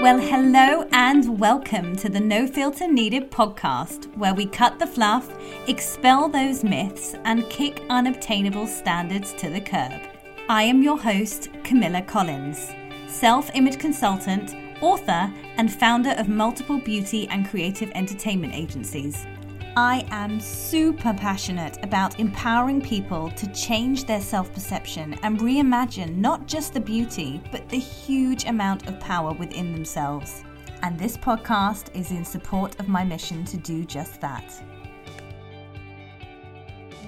Well, hello and welcome to the No Filter Needed podcast, where we cut the fluff, expel those myths, and kick unobtainable standards to the curb. I am your host, Camilla Collins, self-image consultant, author, and founder of multiple beauty and creative entertainment agencies. I am super passionate about empowering people to change their self-perception and reimagine not just the beauty, but the huge amount of power within themselves. And this podcast is in support of my mission to do just that.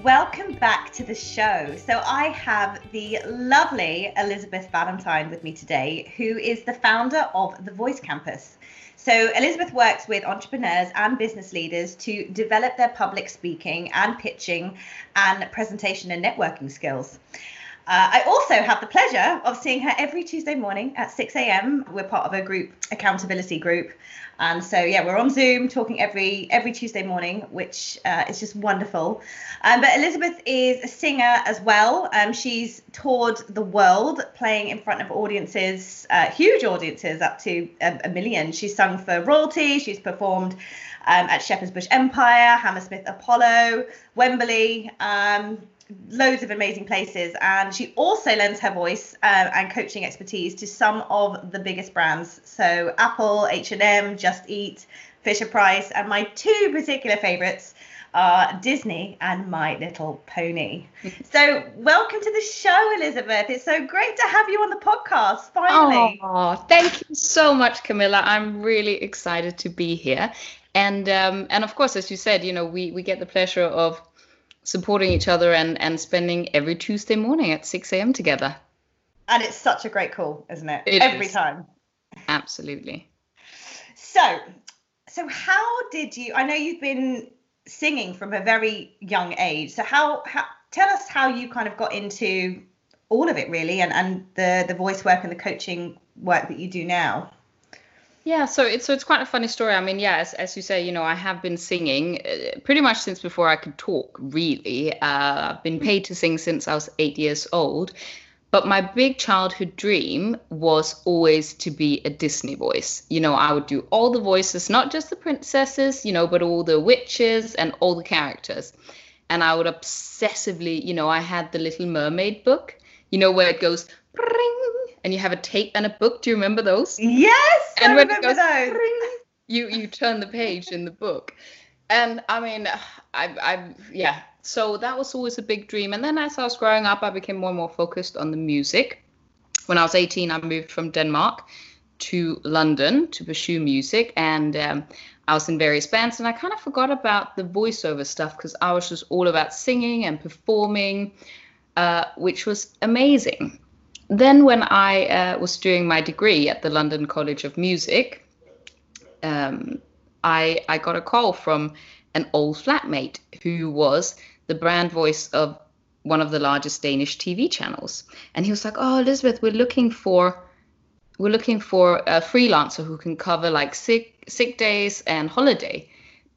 Welcome back to the show. So I have the lovely Elizabeth Valentine with me today, who is the founder of The Voice Campus. So Elizabeth works with entrepreneurs and business leaders to develop their public speaking and pitching and presentation and networking skills. I also have the pleasure of seeing her every Tuesday morning at 6 a.m. We're part of a group, accountability group. And so, yeah, we're on Zoom talking every Tuesday morning, which is just wonderful. But Elizabeth is a singer as well. She's toured the world playing in front of audiences, huge audiences, up to a million. She's sung for royalty. She's performed at Shepherd's Bush Empire, Hammersmith Apollo, Wembley, loads of amazing places, and she also lends her voice and coaching expertise to some of the biggest brands, so Apple, H&M, Just Eat, Fisher-Price, and my two particular favorites are Disney and My Little Pony. So welcome to the show, Elizabeth. It's so great to have you on the podcast finally. Oh, thank you so much, Camilla. I'm really excited to be here, and of course, as you said, you know, we get the pleasure of supporting each other and spending every Tuesday morning at 6 a.m. together. And it's such a great call, isn't it? Every time. Absolutely. So how did you, I know you've been singing from a very young age. So how tell us how you kind of got into all of it really, and the voice work and the coaching work that you do now. Yeah, so it's quite a funny story. I mean, yeah, as you say, you know, I have been singing pretty much since before I could talk, really. I've been paid to sing since I was 8 years old. But my big childhood dream was always to be a Disney voice. You know, I would do all the voices, not just the princesses, you know, but all the witches and all the characters. And I would obsessively, you know, I had the Little Mermaid book, you know, where it goes, and you have a tape and a book. Do you remember those? Yes, and I when remember it goes, those. You turn the page in the book. And I mean, yeah. So that was always a big dream. And then as I was growing up, I became more and more focused on the music. When I was 18, I moved from Denmark to London to pursue music. And I was in various bands. And I kind of forgot about the voiceover stuff because I was just all about singing and performing, which was amazing. Then when I was doing my degree at the London College of Music, I got a call from an old flatmate who was the brand voice of one of the largest Danish TV channels. And he was like, oh, Elizabeth, we're looking for a freelancer who can cover like sick days and holiday.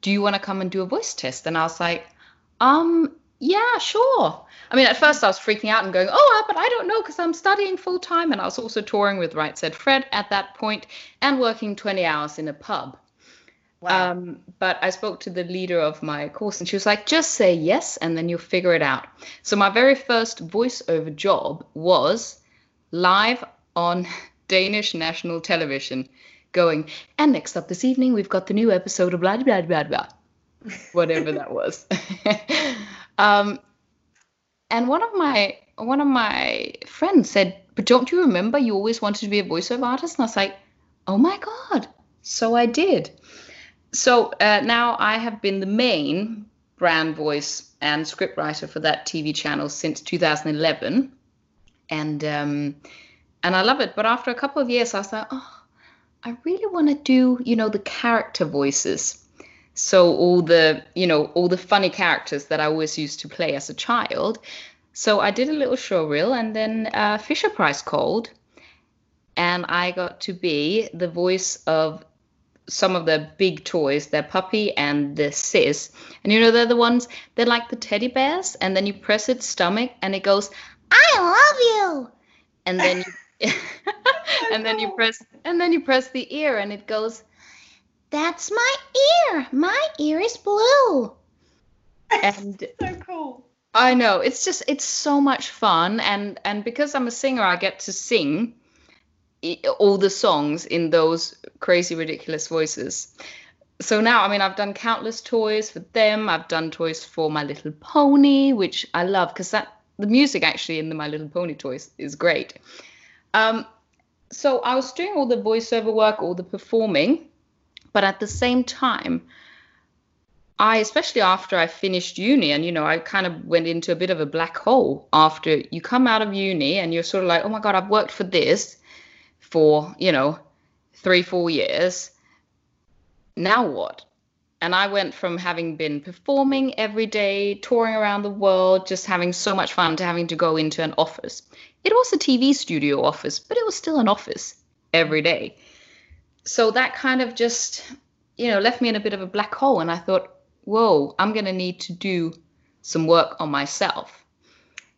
Do you want to come and do a voice test? And I was like, yeah, sure. I mean, at first I was freaking out and going, oh, but I don't know because I'm studying full time. And I was also touring with Right Said Fred at that point and working 20 hours in a pub. Wow. But I spoke to the leader of my course and she was like, just say yes and then you'll figure it out. So my very first voiceover job was live on Danish national television going, and next up this evening, we've got the new episode of blah, blah, blah, blah, whatever that was. And one of my friends said, but don't you remember you always wanted to be a voiceover artist? And I was like, oh my God. So I did. So now I have been the main brand voice and script writer for that TV channel since 2011. And I love it. But after a couple of years, I was like, oh, I really want to do, you know, the character voices. So all the funny characters that I always used to play as a child. So I did a little show reel and then Fisher-Price called and I got to be the voice of some of their big toys, their puppy and the sis. And you know, they're the ones, they're like the teddy bears and then you press its stomach and it goes, I love you. And then you And then you press, the ear, and it goes, "That's my ear. My ear is blue." And so cool. I know. It's just, it's so much fun. And because I'm a singer, I get to sing all the songs in those crazy, ridiculous voices. So now, I mean, I've done countless toys for them. I've done toys for My Little Pony, which I love, because the music actually in the My Little Pony toys is great. So I was doing all the voiceover work, all the performing, but at the same time, especially after I finished uni, and, you know, I kind of went into a bit of a black hole after you come out of uni, and you're sort of like, oh my God, I've worked for this for, you know, 3-4 years. Now what? And I went from having been performing every day, touring around the world, just having so much fun, to having to go into an office. It was a TV studio office, but it was still an office every day. So that kind of just, you know, left me in a bit of a black hole. And I thought, whoa, I'm going to need to do some work on myself.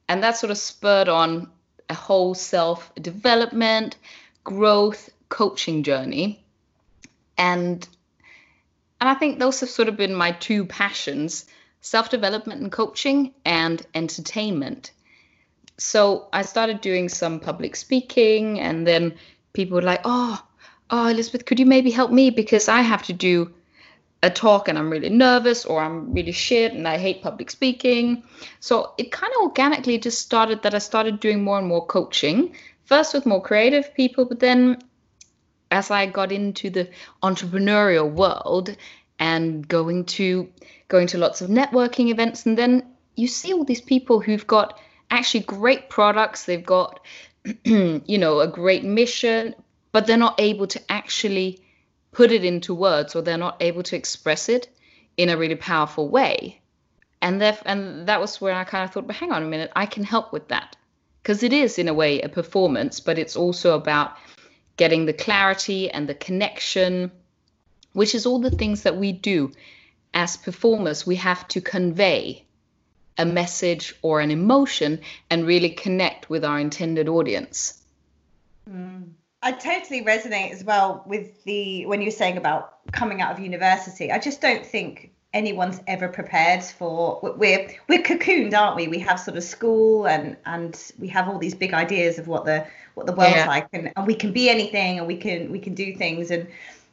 And that sort of spurred on a whole self-development, growth, coaching journey. And I think those have sort of been my two passions, self-development and coaching, and entertainment. So I started doing some public speaking, and then people were like, oh, Elizabeth, could you maybe help me? Because I have to do a talk and I'm really nervous, or I'm really shit and I hate public speaking. So it kind of organically just started that I started doing more and more coaching, first with more creative people, but then as I got into the entrepreneurial world and going to lots of networking events, and then you see all these people who've got actually great products, they've got, you know, a great mission, but they're not able to actually put it into words, or they're not able to express it in a really powerful way. And that was where I kind of thought, but hang on a minute, I can help with that. Because it is, in a way, a performance, but it's also about getting the clarity and the connection, which is all the things that we do as performers. We have to convey a message or an emotion and really connect with our intended audience. I totally resonate as well with when you're saying about coming out of university. I just don't think anyone's ever prepared for, we're cocooned, aren't we? We have sort of school and we have all these big ideas of what the world's like, and we can be anything, and we can do things, and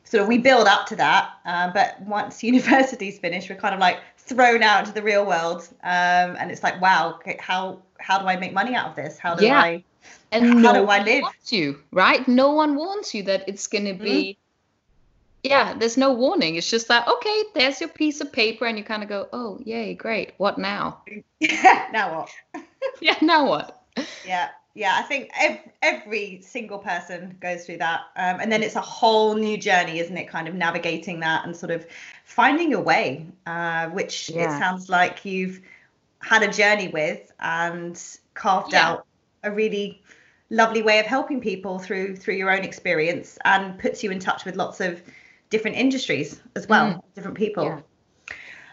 sort of we build up to that, but once university's finished, we're kind of like thrown out into the real world, and it's like, wow, how do I make money out of this? How do I, and how do I live? You right, no one warns you that it's going to be Yeah, there's no warning. It's just that, okay, there's your piece of paper, and you kind of go, oh, yay, great. What now? Now what? Now what? Yeah. I think every single person goes through that. And then it's a whole new journey, isn't it? Kind of navigating that and sort of finding your way, which it sounds like you've had a journey with and carved out a really lovely way of helping people through your own experience, and puts you in touch with lots of different industries as well, different people.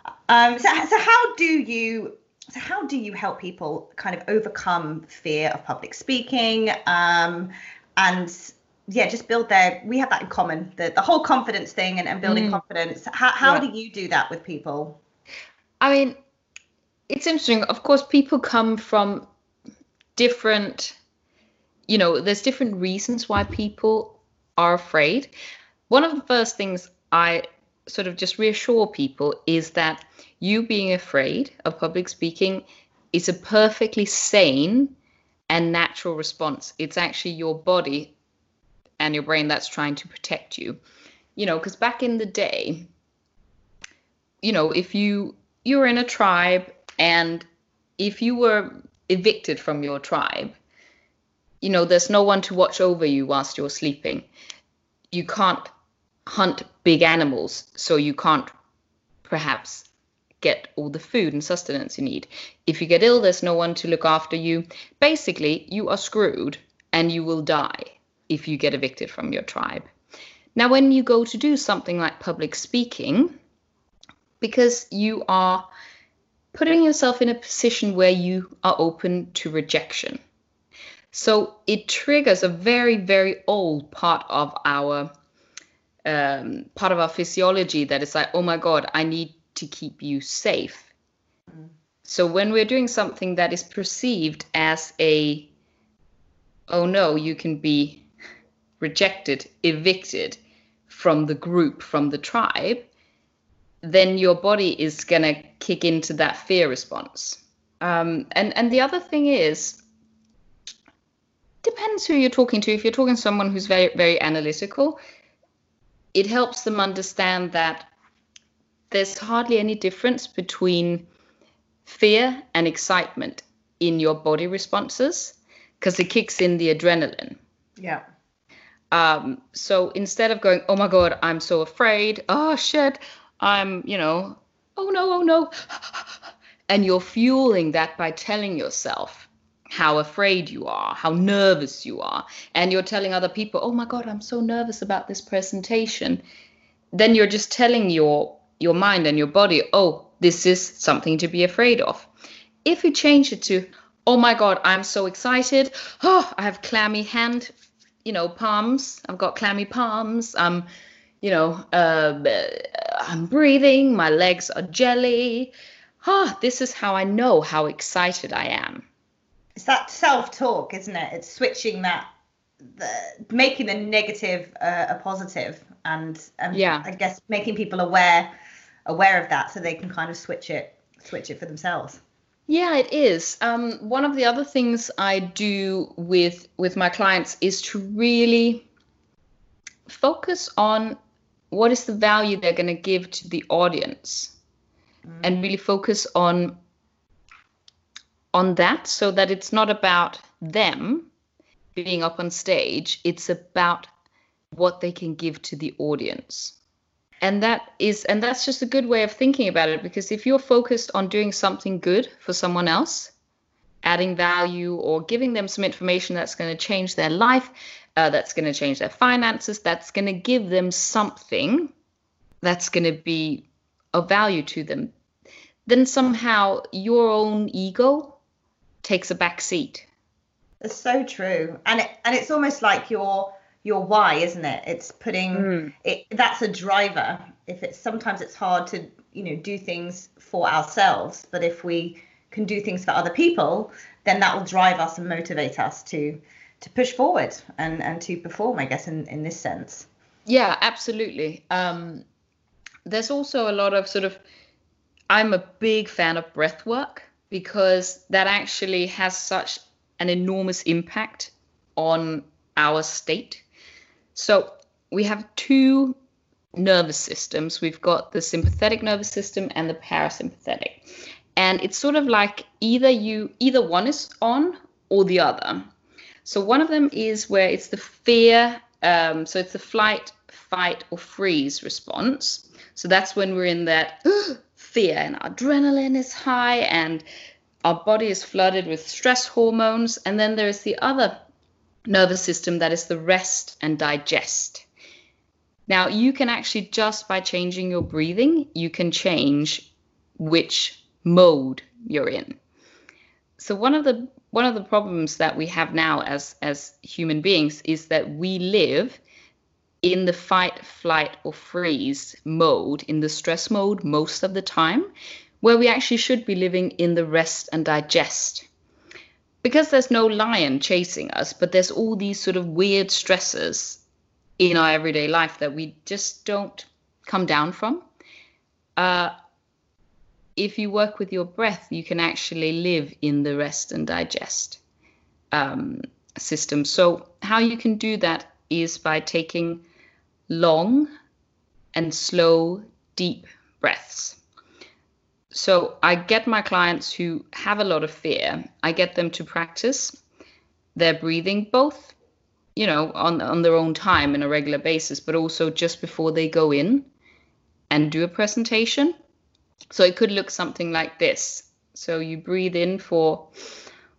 So how do you help people kind of overcome fear of public speaking, and just build we have that in common, the whole confidence thing and building confidence. How do you do that with people? I mean, it's interesting. Of course, people come from different, you know, there's different reasons why people are afraid. One of the first things I sort of just reassure people is that you being afraid of public speaking is a perfectly sane and natural response. It's actually your body and your brain that's trying to protect you. You know, because back in the day, you know, if you were in a tribe, and if you were evicted from your tribe, you know, there's no one to watch over you whilst you're sleeping. You can't hunt big animals, so you can't perhaps get all the food and sustenance you need. If you get ill, there's no one to look after you. Basically, you are screwed, and you will die if you get evicted from your tribe. Now, when you go to do something like public speaking, because you are putting yourself in a position where you are open to rejection. So it triggers a very, very old part of our physiology that is like, oh my God, I need to keep you safe. Mm. So when we're doing something that is perceived as a, oh no, you can be rejected, evicted from the group, from the tribe, then your body is going to kick into that fear response. And the other thing is, depends who you're talking to. If you're talking to someone who's very, very analytical, it helps them understand that there's hardly any difference between fear and excitement in your body responses, because it kicks in the adrenaline. Yeah. So instead of going, oh my God, I'm so afraid. Oh shit. I'm, you know, oh no. And you're fueling that by telling yourself how afraid you are, how nervous you are. And you're telling other people, oh my God, I'm so nervous about this presentation. Then you're just telling your mind and your body, oh, this is something to be afraid of. If you change it to, oh my God, I'm so excited. Oh, I have clammy hand, you know, palms. I've got clammy palms. I'm breathing, my legs are jelly. Ah, this is how I know how excited I am. It's that self-talk, isn't it? It's switching that, making the negative a positive, and yeah. I guess making people aware of that so they can kind of switch it for themselves. Yeah, it is. One of the other things I do with my clients is to really focus on what is the value they're going to give to the audience, and really focus on that, so that it's not about them being up on stage. It's about what they can give to the audience. And that's just a good way of thinking about it, because if you're focused on doing something good for someone else, adding value or giving them some information that's going to change their life, that's going to change their finances, that's going to give them something that's going to be of value to them, then somehow your own ego takes a back seat. That's so true. And it's almost like your why, isn't it? It's putting it, that's a driver. If it's, sometimes it's hard to, you know, do things for ourselves, but if we can do things for other people, then that will drive us and motivate us to push forward and to perform, I guess, in this sense. Yeah, absolutely. There's also a lot of sort of, I'm a big fan of breath work, because that actually has such an enormous impact on our state. So we have two nervous systems. We've got the sympathetic nervous system and the parasympathetic. And it's sort of like either one is on or the other. So one of them is where it's the fear. So it's the flight, fight or freeze response. So that's when we're in that fear and our adrenaline is high and our body is flooded with stress hormones. And then there is the other nervous system that is the rest and digest. Now you can actually, just by changing your breathing, you can change which mode you're in. So one of the problems that we have now as human beings is that we live in the fight, flight or freeze mode, in the stress mode most of the time, where we actually should be living in the rest and digest, because there's no lion chasing us, but there's all these sort of weird stresses in our everyday life that we just don't come down from. If you work with your breath, you can actually live in the rest and digest system. So how you can do that is by taking long and slow, deep breaths. So I get my clients who have a lot of fear, I get them to practice their breathing, both, you know, on their own time on a regular basis, but also just before they go in and do a presentation. So it could look something like this. So you breathe in for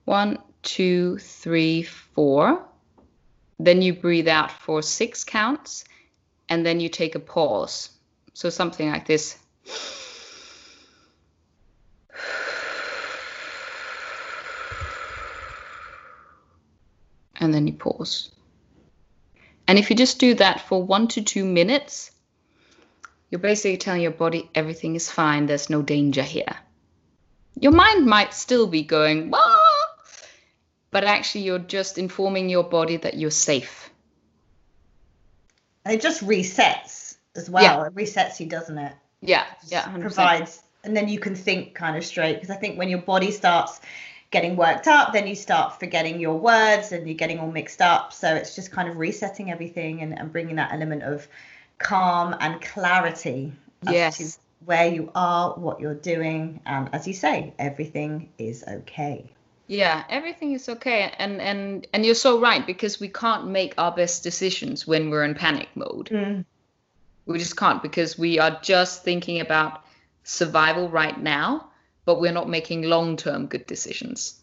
1, 2, 3, 4. Then you breathe out for 6 counts, and then you take a pause. So something like this. and then you pause. And if you just do that for 1 to 2 minutes, you're basically telling your body everything is fine. There's no danger here. Your mind might still be going, "Wah!" but actually you're just informing your body that you're safe. And it just resets as well. Yeah. It resets you, doesn't it? Yeah. Yeah. 100%. Provides, and then you can think kind of straight, because I think when your body starts getting worked up, then you start forgetting your words and you're getting all mixed up. So it's just kind of resetting everything and bringing that element of calm and clarity. Yes. As to where you are, what you're doing. And as you say, everything is okay. Yeah, everything is okay. And you're so right, because we can't make our best decisions when we're in panic mode. Mm. We just can't, because we are just thinking about survival right now, but we're not making long-term good decisions.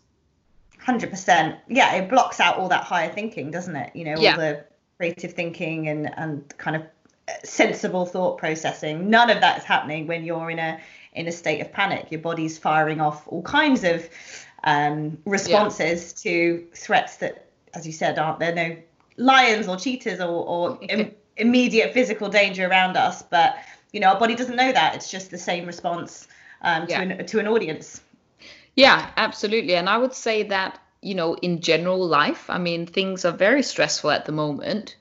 100%. Yeah, it blocks out all that higher thinking, doesn't it? You know, all the creative thinking and kind of sensible thought processing. None of that's happening when you're in a state of panic. Your body's firing off all kinds of responses to threats that, as you said, aren't there no lions or cheetahs or immediate physical danger around us. But, you know, our body doesn't know that. It's just the same response to an audience. Yeah, absolutely. And I would say that, you know, in general life, I mean, things are very stressful at the moment,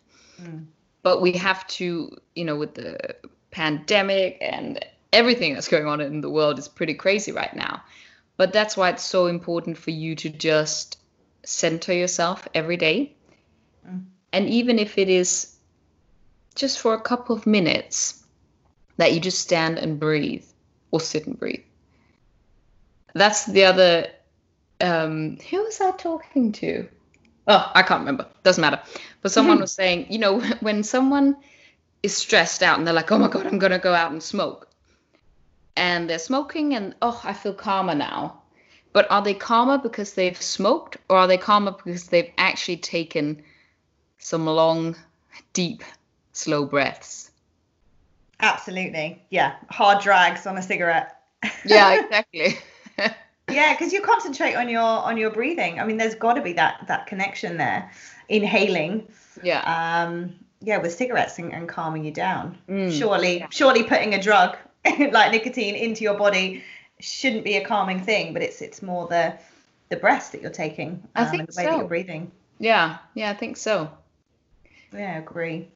but we have to, you know, with the pandemic and everything that's going on in the world is pretty crazy right now. But that's why it's so important for you to just center yourself every day. Mm. And even if it is just for a couple of minutes that you just stand and breathe, or sit and breathe. That's the other, who was I talking to? Oh, I can't remember. Doesn't matter. But someone was saying, you know, when someone is stressed out and they're like, oh my God, I'm going to go out and smoke. And they're smoking and, oh, I feel calmer now. But are they calmer because they've smoked, or are they calmer because they've actually taken some long, deep, slow breaths? Absolutely. Yeah. Hard drags on a cigarette. Yeah, exactly. Yeah, because you concentrate on your breathing. I mean, there's got to be that connection there. Inhaling. Yeah. With cigarettes and calming you down. Mm. Surely putting a drug like nicotine into your body shouldn't be a calming thing, but it's more the breath that you're taking. I think and the way that you're breathing. Yeah. Yeah, I think so. Yeah, I agree.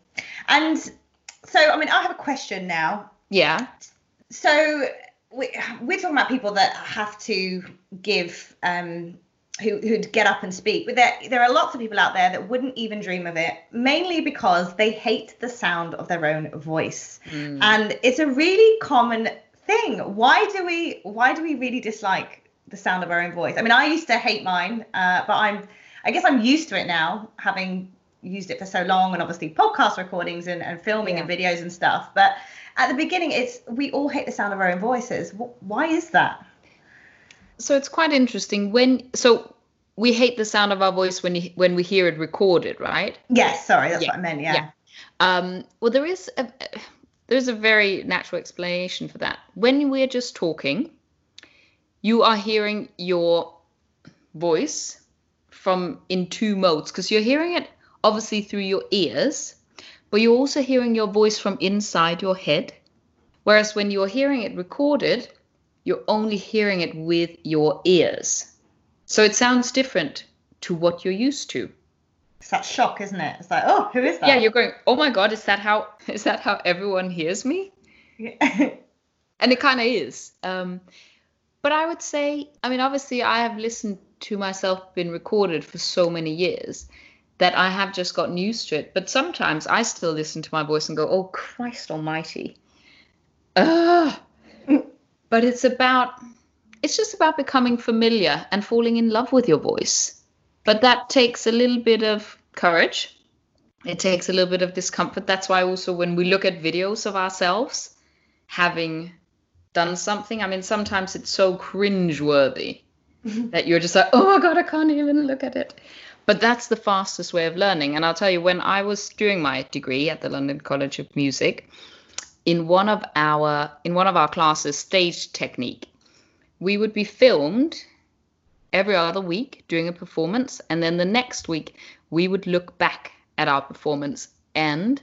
And so, I mean, I have a question now. Yeah. So we're talking about people that have to give, who'd get up and speak. But there are lots of people out there that wouldn't even dream of it, mainly because they hate the sound of their own voice. Mm. And it's a really common thing. Why do we really dislike the sound of our own voice? I mean, I used to hate mine, but I guess I'm used to it now, having used it for so long, and obviously podcast recordings and filming and videos and stuff. But at the beginning, we all hate the sound of our own voices. Why is that? So it's quite interesting. So we hate the sound of our voice when we hear it recorded, right? Yes, sorry, that's what I meant, yeah. Well, there's a very natural explanation for that. When we're just talking, you are hearing your voice in two modes, because you're hearing it obviously through your ears, but you're also hearing your voice from inside your head. Whereas when you're hearing it recorded, you're only hearing it with your ears. So it sounds different to what you're used to. It's that shock, isn't it? It's like, oh, who is that? Yeah, you're going, oh my God, is that how everyone hears me? Yeah. And it kind of is. But I would say, I mean, obviously I have listened to myself been recorded for so many years that I have just gotten used to it. But sometimes I still listen to my voice and go, oh, Christ almighty. But it's just about becoming familiar and falling in love with your voice. But that takes a little bit of courage. It takes a little bit of discomfort. That's why also when we look at videos of ourselves having done something, I mean, sometimes it's so cringeworthy that you're just like, oh, my God, I can't even look at it. But that's the fastest way of learning. And I'll tell you, when I was doing my degree at the London College of Music, in one of our classes, stage technique, we would be filmed every other week doing a performance. And then the next week, we would look back at our performance and,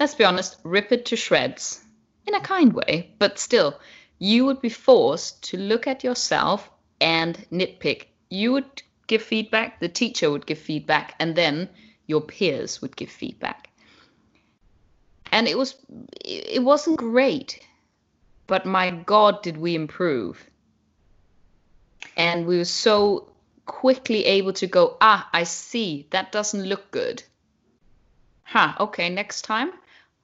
let's be honest, rip it to shreds in a kind way. But still, you would be forced to look at yourself and nitpick. You would give feedback, the teacher would give feedback, and then your peers would give feedback. And it wasn't great, but my God, did we improve. And we were so quickly able to go, I see, that doesn't look good. Okay, next time,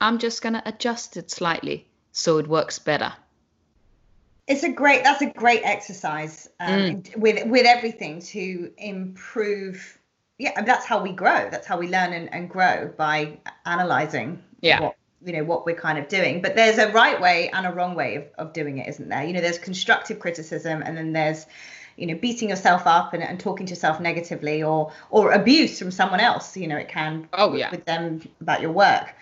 I'm just going to adjust it slightly so it works better. That's a great exercise with everything to improve. Yeah, that's how we grow. That's how we learn and grow, by analysing what we're kind of doing. But there's a right way and a wrong way of doing it, isn't there? You know, there's constructive criticism, and then there's, you know, beating yourself up and talking to yourself negatively, or abuse from someone else. You know, it can with them about your work.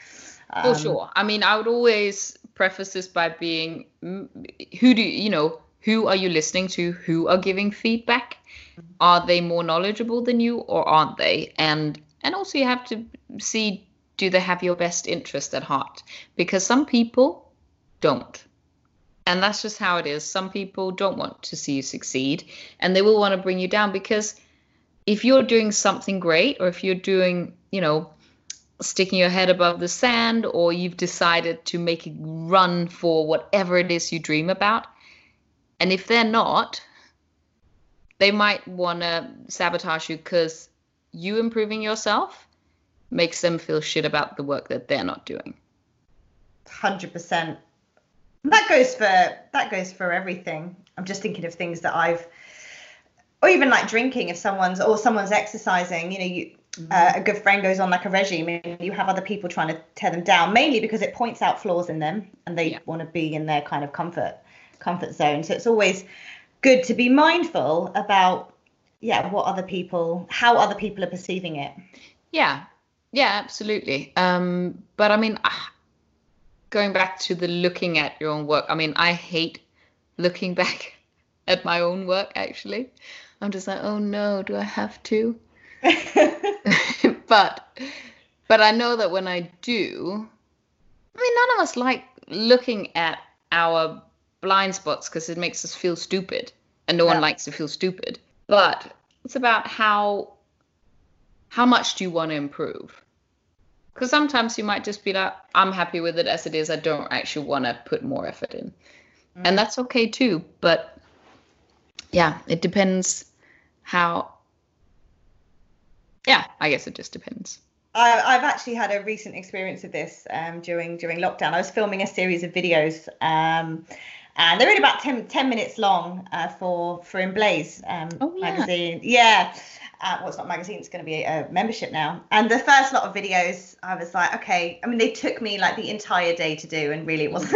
For sure. I mean, I would always preface this by being, who are you listening to? Who are giving feedback? Are they more knowledgeable than you, or aren't they? And also you have to see, do they have your best interest at heart? Because some people don't. And that's just how it is. Some people don't want to see you succeed, and they will want to bring you down, because if you're doing something great, or if you're doing, sticking your head above the sand, or you've decided to make a run for whatever it is you dream about, and if they're not, they might want to sabotage you, because you improving yourself makes them feel shit about the work that they're not doing. 100%. That goes for everything. I'm just thinking of things that or even like drinking, if someone's exercising, a good friend goes on like a regime, and you have other people trying to tear them down, mainly because it points out flaws in them, and they want to be in their kind of comfort zone. So it's always good to be mindful about how other people are perceiving it. Absolutely. But I mean, going back to the looking at your own work, I mean, I hate looking back at my own work. Actually, I'm just like, oh no, do I have to? but I know that when I do, I mean, none of us like looking at our blind spots, because it makes us feel stupid, and no one likes to feel stupid. But it's about how much do you want to improve? Because sometimes you might just be like, I'm happy with it as it is. I don't actually want to put more effort in. Mm. And that's okay too. But it depends I guess it just depends. I've actually had a recent experience of this during lockdown. I was filming a series of videos, and they're only about 10 minutes long for Emblaze magazine. Yeah. It's not magazine, it's going to be a membership now. And the first lot of videos, I was like, okay. I mean, they took me like the entire day to do, and really it wasn't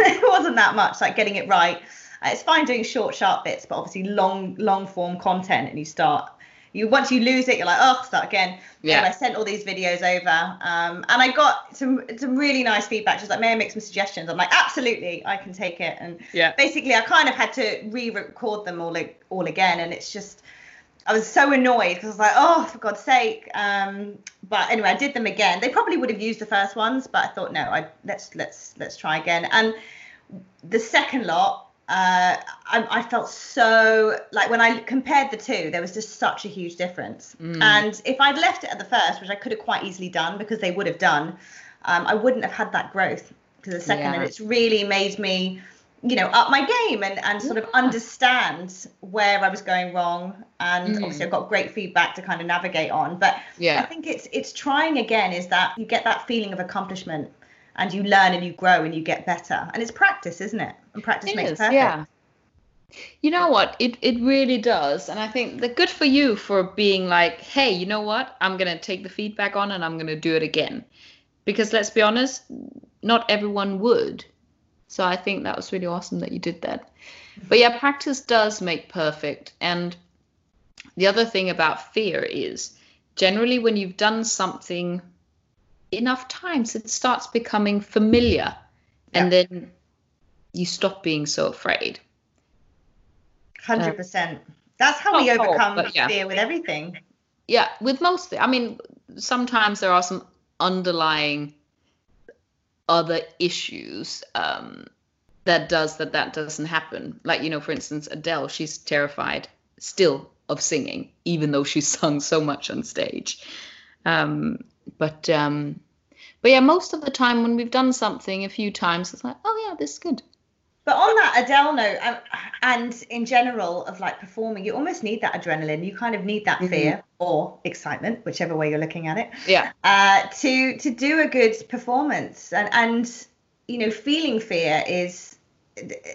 that much, like getting it right. It's fine doing short, sharp bits, but obviously long form content, and once you lose it, you're like, start again. Yeah. And I sent all these videos over, and I got some really nice feedback. She's like, may I make some suggestions? I'm like, absolutely, I can take it. And basically, I kind of had to re-record them all again, and it's just, I was so annoyed, because I was like, for God's sake. But anyway, I did them again. They probably would have used the first ones, but I thought, no, let's try again. And the second lot, I felt so, like, when I compared the two, there was just such a huge difference. Mm. And if I'd left it at the first, which I could have quite easily done, because they would have done, I wouldn't have had that growth to the second. Yeah. And it's really made me, up my game and sort of understand where I was going wrong. And obviously I've got great feedback to kind of navigate on. But I think it's trying again, is that you get that feeling of accomplishment, and you learn and you grow and you get better. And it's practice, isn't it? And practice makes perfect. Yeah. You know what? It really does. And I think that good for you for being like, hey, you know what? I'm going to take the feedback on, and I'm going to do it again. Because let's be honest, not everyone would. So I think that was really awesome that you did that. But yeah, practice does make perfect. And the other thing about fear is, generally when you've done something enough times, it starts becoming familiar, and then you stop being so afraid. 100%. That's how we overcome fear with everything. Yeah, with most things. I mean, sometimes there are some underlying other issues that doesn't happen. Like, you know, for instance, Adele, she's terrified still of singing, even though she's sung so much on stage. But yeah, most of the time when we've done something a few times, it's like, oh yeah, this is good. But on that Adele note, and in general of like performing, you almost need that adrenaline. You kind of need that fear or excitement, whichever way you're looking at it. Yeah. To do a good performance, and you know, feeling fear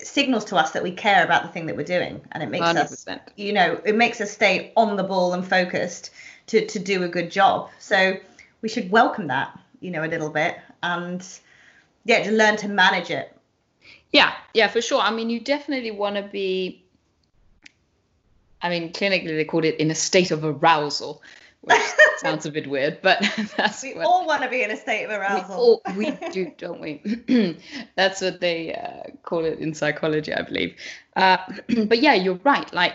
signals to us that we care about the thing that we're doing, and it makes 100%. Us, you know, it makes us stay on the ball and focused to do a good job. So we should welcome that, you know, a little bit, and yeah, to learn to manage it. Yeah, for sure. I mean, you definitely want to be, I mean, clinically they call it in a state of arousal, which sounds a bit weird, but we all want to be in a state of arousal. We do, don't we? That's what they call it in psychology, I believe. But yeah, you're right. Like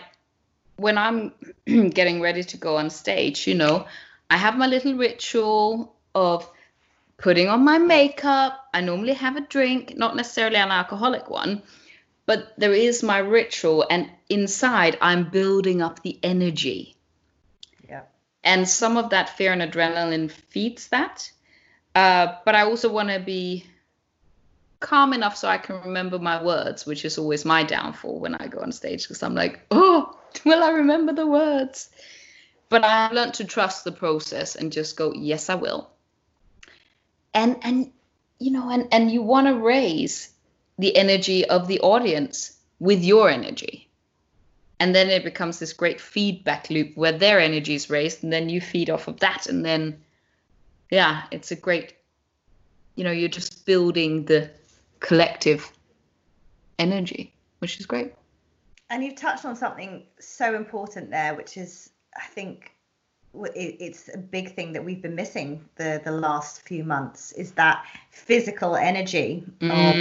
when I'm getting ready to go on stage, you know, I have my little ritual of putting on my makeup. I normally have a drink, not necessarily an alcoholic one, but there is my ritual, and inside I'm building up the energy. Yeah. And some of that fear and adrenaline feeds that. But I also want to be calm enough so I can remember my words, which is always my downfall when I go on stage, because I'm like, oh, will I remember the words? But I've learned to trust the process and just go, yes, I will. And you know, and you want to raise the energy of the audience with your energy. And then it becomes this great feedback loop where their energy is raised, and then you feed off of that. And then, yeah, it's a great, you know, you're just building the collective energy, which is great. And you've touched on something so important there, which is, I think, it's a big thing that we've been missing the last few months, is that physical energy of,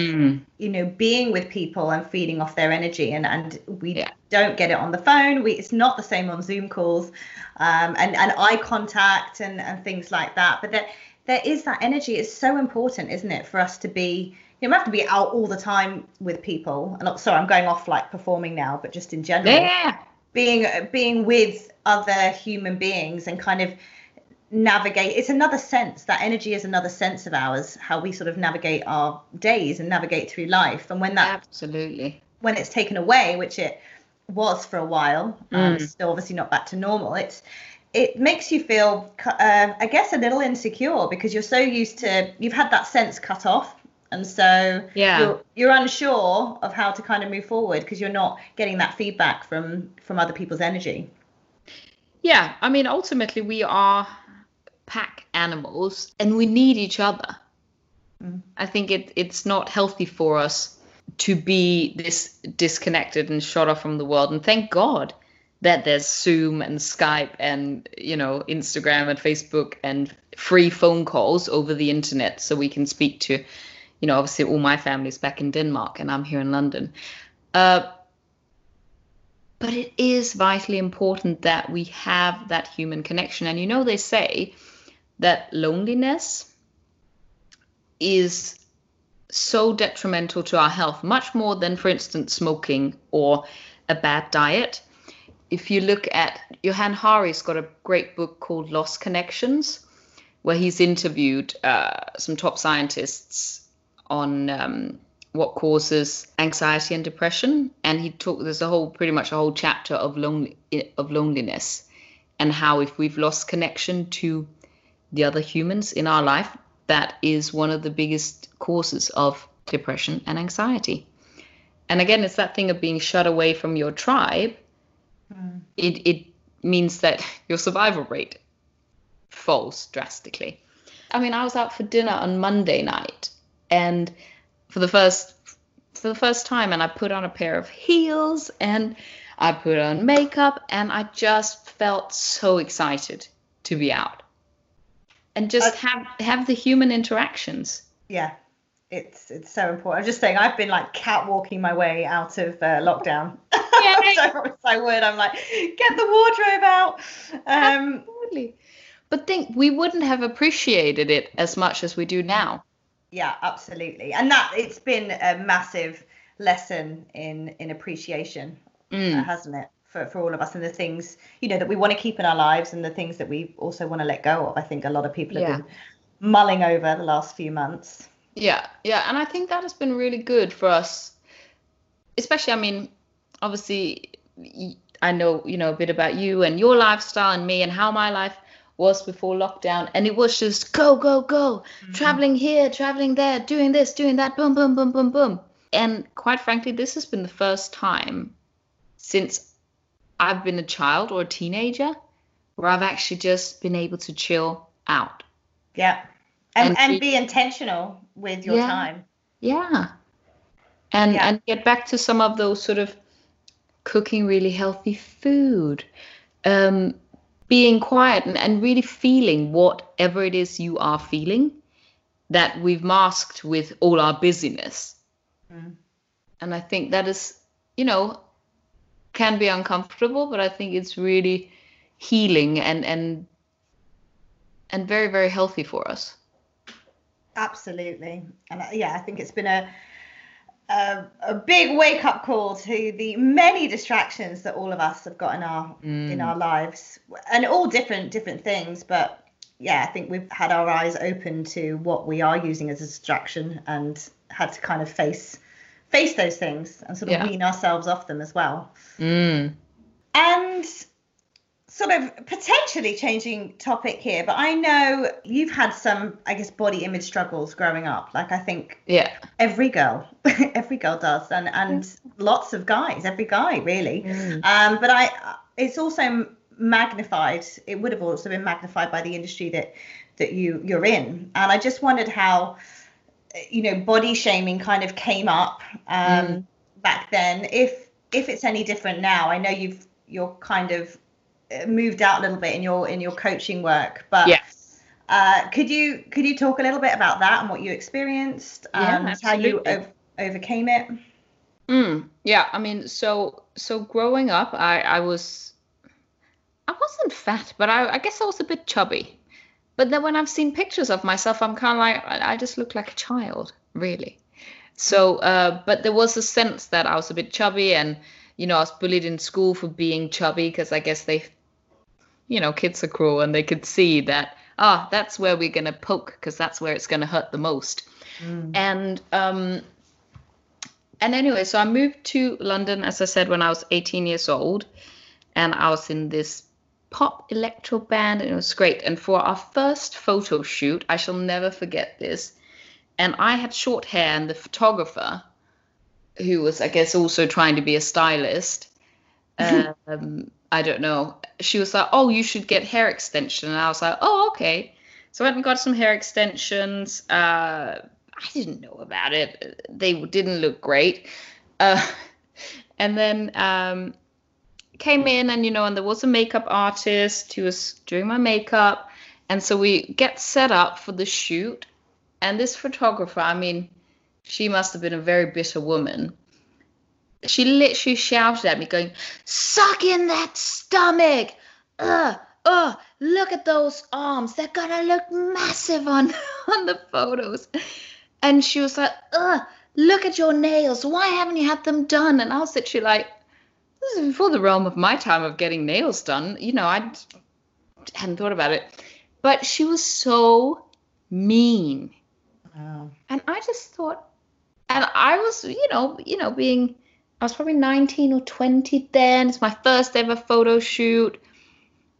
you know, being with people and feeding off their energy, and we don't get it on the phone. It's not the same on Zoom calls, and eye contact and things like that, but there is that energy. It's so important, isn't it, for us to be, you know, we have to be out all the time with people. And sorry, I'm going off like performing now, but just in general, being with other human beings and kind of navigate. It's another sense. That energy is another sense of ours, how we sort of navigate our days and navigate through life. And when that when it's taken away, which it was for a while, still obviously not back to normal, it makes you feel, I guess, a little insecure, because you're so used to, you've had that sense cut off. And so you're unsure of how to kind of move forward, because you're not getting that feedback from other people's energy. Yeah, I mean, ultimately we are pack animals and we need each other. I think it's not healthy for us to be this disconnected and shut off from the world. And thank God that there's Zoom and Skype and, you know, Instagram and Facebook and free phone calls over the internet, so we can speak to, you know, obviously all my family's back in Denmark and I'm here in London. But it is vitally important that we have that human connection. And, you know, they say that loneliness is so detrimental to our health, much more than, for instance, smoking or a bad diet. If you look at Johan Hari's got a great book called Lost Connections, where he's interviewed some top scientists on what causes anxiety and depression, and there's pretty much a whole chapter of loneliness, and how if we've lost connection to the other humans in our life, that is one of the biggest causes of depression and anxiety. And again, it's that thing of being shut away from your tribe. It means that your survival rate falls drastically. I mean, I was out for dinner on Monday night, and for the first time, and I put on a pair of heels and I put on makeup, and I just felt so excited to be out and just have the human interactions. Yeah, it's so important. I'm just saying, I've been like catwalking my way out of lockdown. Yeah, so I'm like, get the wardrobe out. Absolutely. but think we wouldn't have appreciated it as much as we do now. Yeah, absolutely. And that it's been a massive lesson in appreciation, hasn't it? For all of us, and the things, you know, that we want to keep in our lives and the things that we also want to let go of. I think a lot of people have been mulling over the last few months. Yeah. And I think that has been really good for us, especially, I mean, obviously, I know, you know, a bit about you and your lifestyle and me and how my life was before lockdown. And it was just go, mm-hmm. traveling here, traveling there, doing this, doing that, boom. And quite frankly, this has been the first time since I've been a child or a teenager where I've actually just been able to chill out. Yeah. And be intentional with your time. Yeah. And get back to some of those sort of cooking really healthy food, being quiet and really feeling whatever it is you are feeling that we've masked with all our busyness. Mm. And I think that is, you know, can be uncomfortable, but I think it's really healing and very, very healthy for us. Absolutely. And I think it's been a big wake-up call to the many distractions that all of us have got in our lives, and all different things. But I think we've had our eyes open to what we are using as a distraction and had to kind of face those things and sort of wean ourselves off them as well. And sort of potentially changing topic here, but I know you've had some, I guess, body image struggles growing up. Like, I think every girl does, and lots of guys, every guy really. But it's also magnified. It would have also been magnified by the industry that you're in. And I just wondered how, you know, body shaming kind of came up back then, if it's any different now. I know you're kind of moved out a little bit in your coaching work, but could you talk a little bit about that and what you experienced and how you overcame it? I mean, so growing up, I wasn't fat, but I guess I was a bit chubby. But then when I've seen pictures of myself, I'm kind of like, I just look like a child, really. So, but there was a sense that I was a bit chubby, and, you know, I was bullied in school for being chubby because I guess they, you know, kids are cruel and they could see that, that's where we're going to poke because that's where it's going to hurt the most. And anyway, so I moved to London, as I said, when I was 18 years old, and I was in this pop electro band, and it was great. And for our first photo shoot, I shall never forget this, and I had short hair, and the photographer, who was, I guess, also trying to be a stylist, I don't know, she was like, oh, you should get hair extension. And I was like, oh, okay. So I went and got some hair extensions. I didn't know about it. They didn't look great. And then came in, and, you know, and there was a makeup artist who was doing my makeup, and so we get set up for the shoot. And this photographer, I mean, she must have been a very bitter woman. She literally shouted at me, going, "Suck in that stomach! Look at those arms! They're gonna look massive on the photos." And she was like, "Look at your nails! Why haven't you had them done?" And I was literally like, this is before the realm of my time of getting nails done. You know, I hadn't thought about it. But she was so mean. Wow. And I just thought, and I was, you know, I was probably 19 or 20 then. It's my first ever photo shoot.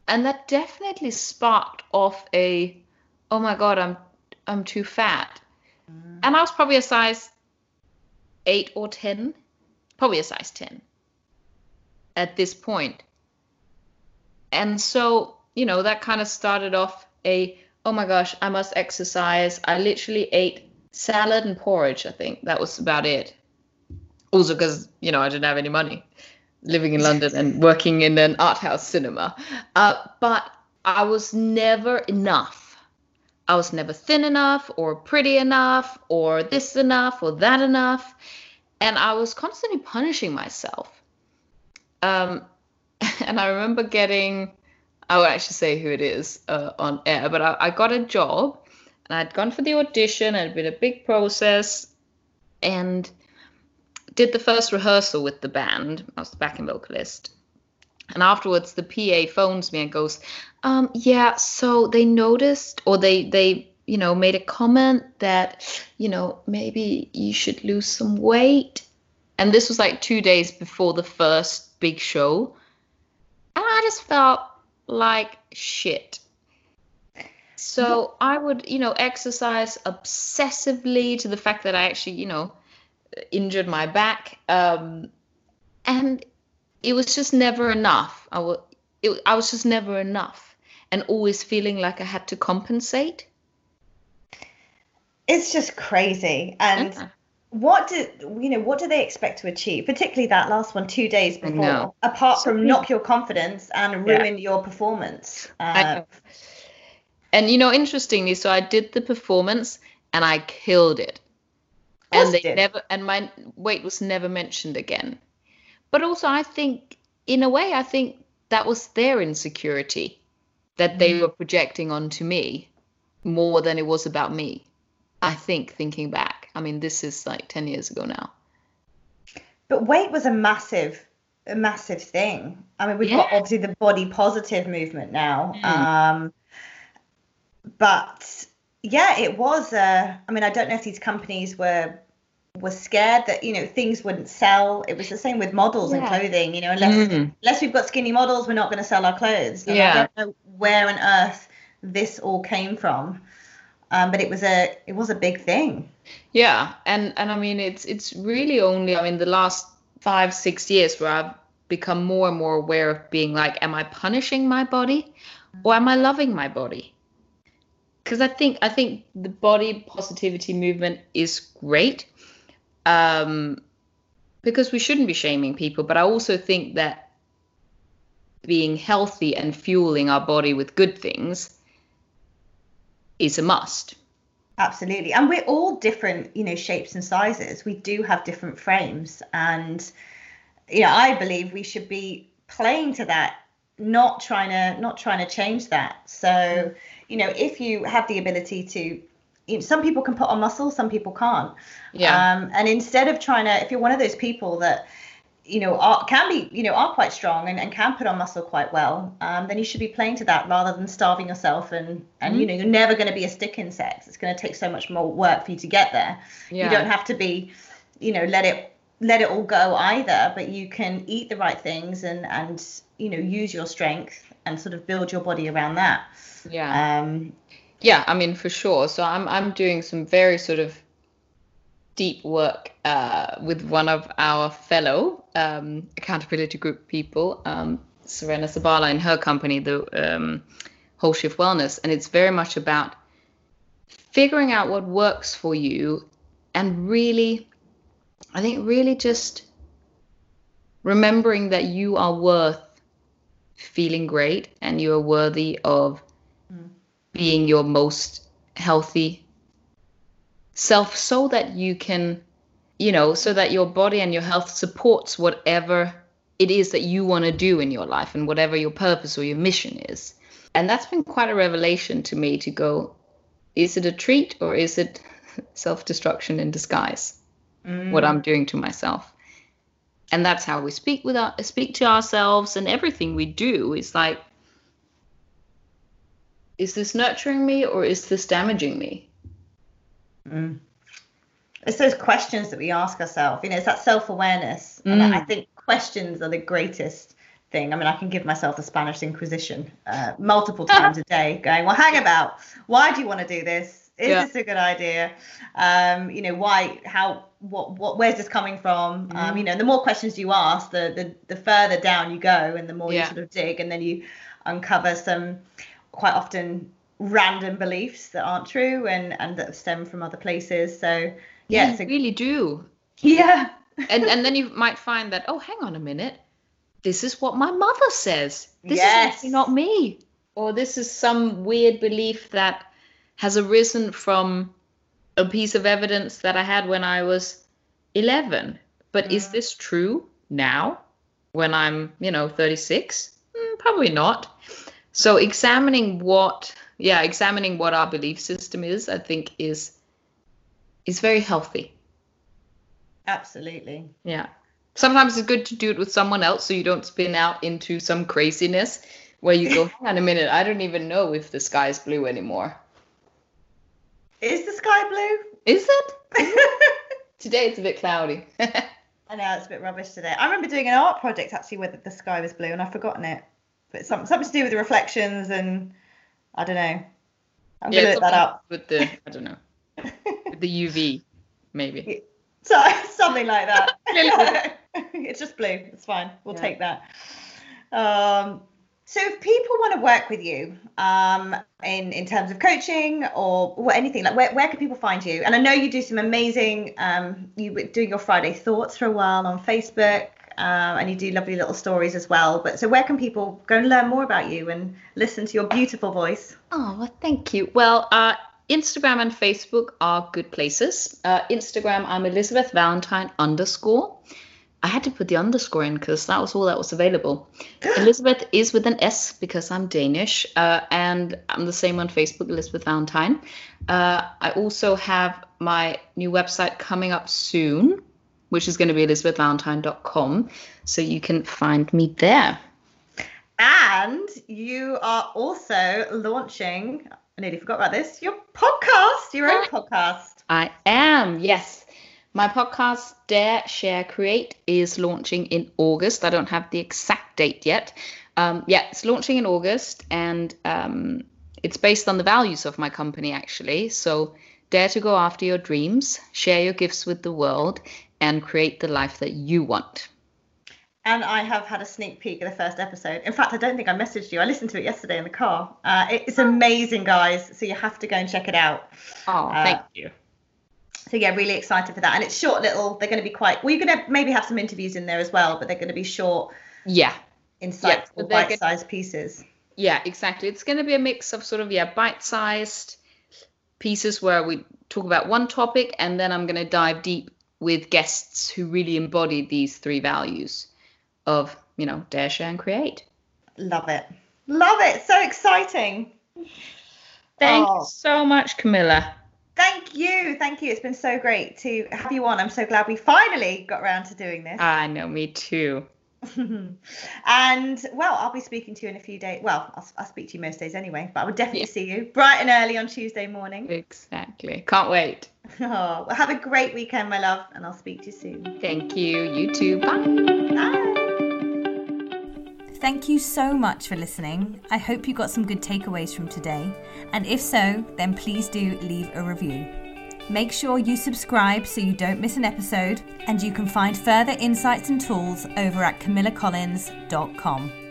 And that definitely sparked off a, oh my God, I'm too fat. Mm. And I was probably a size 8 or 10, probably a size 10. At this point. And so, you know, that kind of started off a, oh my gosh, I must exercise. I literally ate salad and porridge, I think. That was about it. Also because, you know, I didn't have any money, living in London and working in an art house cinema. But I was never enough. I was never thin enough or pretty enough or this enough or that enough. And I was constantly punishing myself. And I remember getting, I won't actually say who it is on air, but I got a job and I'd gone for the audition. It had been a big process and did the first rehearsal with the band. I was the backing vocalist. And afterwards, the PA phones me and goes, yeah, so they noticed, or they you know, made a comment that, you know, maybe you should lose some weight. And this was like 2 days before the first big show. And I just felt like shit. So I would, you know, exercise obsessively to the fact that I actually, you know, injured my back. And it was just never enough. I was just never enough and always feeling like I had to compensate. It's just crazy. And what do they expect to achieve? Particularly that last one, 2 days before, apart from knock your confidence and ruin your performance. And, you know, interestingly, so I did the performance and I killed it. And my weight was never mentioned again. But also, I think, in a way, I think that was their insecurity that they were projecting onto me more than it was about me. I think, thinking back, I mean, this is like 10 years ago now. But weight was a massive thing. I mean, we've got obviously the body positive movement now. But yeah, it was, I mean, I don't know if these companies were scared that, you know, things wouldn't sell. It was the same with models and clothing, you know, unless we've got skinny models, we're not going to sell our clothes. And I don't know where on earth this all came from. But it was a big thing. Yeah. And I mean, it's really only, I mean, the last 5-6 years where I've become more and more aware of being like, am I punishing my body or am I loving my body? Because I think the body positivity movement is great. Because we shouldn't be shaming people, but I also think that being healthy and fueling our body with good things is a must. Absolutely. And we're all different, you know, shapes and sizes. We do have different frames. And, you know, I believe we should be playing to that, not trying to change that. So, you know, if you have the ability to, you know, some people can put on muscle, some people can't. And instead of trying to, if you're one of those people that, you know, are quite strong and can put on muscle quite well, then you should be playing to that rather than starving yourself. And you know, you're never going to be a stick insect. It's going to take so much more work for you to get there. Yeah. You don't have to be, you know, let it all go either, but you can eat the right things and, you know, use your strength and sort of build your body around that. Yeah. Yeah, I mean, for sure. So I'm doing some very sort of deep work with one of our fellow accountability group people, Serena Sabala, and her company, the Whole Shift Wellness. And it's very much about figuring out what works for you and really, I think, really just remembering that you are worth feeling great and you are worthy of being your most healthy self, so that you can, you know, so that your body and your health supports whatever it is that you want to do in your life and whatever your purpose or your mission is. And that's been quite a revelation to me, to go, is it a treat or is it self-destruction in disguise, what I'm doing to myself? And that's how we speak to ourselves, and everything we do is like, is this nurturing me or is this damaging me? It's those questions that we ask ourselves, you know, it's that self-awareness. And I think questions are the greatest thing. I mean, I can give myself the Spanish Inquisition multiple times a day, going, well, hang about, why do you want to do this? Is this a good idea? You know, why, how, what, where's this coming from? You know, and the more questions you ask, the further down you go, and the more you sort of dig, and then you uncover some quite often random beliefs that aren't true and that stem from other places. So yes, you really do. Yeah. and then you might find that, oh, hang on a minute, this is what my mother says. This is actually not me. Or this is some weird belief that has arisen from a piece of evidence that I had when I was 11. But is this true now when I'm, you know, 36? Probably not. So examining what our belief system is, I think is very healthy. Absolutely. Yeah. Sometimes it's good to do it with someone else so you don't spin out into some craziness where you go, hang on a minute, I don't even know if the sky is blue anymore. Is the sky blue? Is it? Today it's a bit cloudy. I know, it's a bit rubbish today. I remember doing an art project actually where the sky was blue and I've forgotten it. But it's something to do with the reflections and I don't know. I'm going to look that up. With the, I don't know, with the UV maybe. So, something like that. It's just blue. It's fine. We'll take that. So if people want to work with you in terms of coaching or anything, like where can people find you? And I know you do some amazing, you were doing your Friday Thoughts for a while on Facebook, and you do lovely little stories as well. But so where can people go and learn more about you and listen to your beautiful voice? Oh, well, thank you. Well, Instagram and Facebook are good places. Instagram, I'm Elizabeth Valentine _ I had to put the underscore in because that was all that was available. Elizabeth is with an S because I'm Danish, and I'm the same on Facebook, Elizabeth Valentine. I also have my new website coming up soon, which is going to be elizabethvalentine.com. So you can find me there. And you are also launching, I nearly forgot about this, your podcast, your own podcast. I am, yes. My podcast, Dare, Share, Create, is launching in August. I don't have the exact date yet. It's launching in August, and it's based on the values of my company, actually. So dare to go after your dreams, share your gifts with the world, and create the life that you want. And I have had a sneak peek at the first episode. In fact, I don't think I messaged you. I listened to it yesterday in the car. It's amazing, guys. So you have to go and check it out. Oh, thank you. So yeah, really excited for that. And it's short little, they're going to be quite, well, you're going to maybe have some interviews in there as well, but they're going to be short, insightful, bite-sized pieces. Yeah, exactly. It's going to be a mix of sort of, bite-sized pieces where we talk about one topic, and then I'm going to dive deep with guests who really embody these three values of, dare, share, and create. Love it. Love it. So exciting. Thank you so much, Camilla. Thank you. It's been so great to have you on. I'm so glad we finally got around to doing this. I know, me too. And, I'll be speaking to you in a few days. Well, I'll speak to you most days anyway, but I will definitely see you bright and early on Tuesday morning. Exactly. Can't wait. Have a great weekend, my love, and I'll speak to you soon. Thank you. You too. Bye. Bye. Thank you so much for listening. I hope you got some good takeaways from today. And if so, then please do leave a review. Make sure you subscribe so you don't miss an episode. And you can find further insights and tools over at CamillaCollins.com.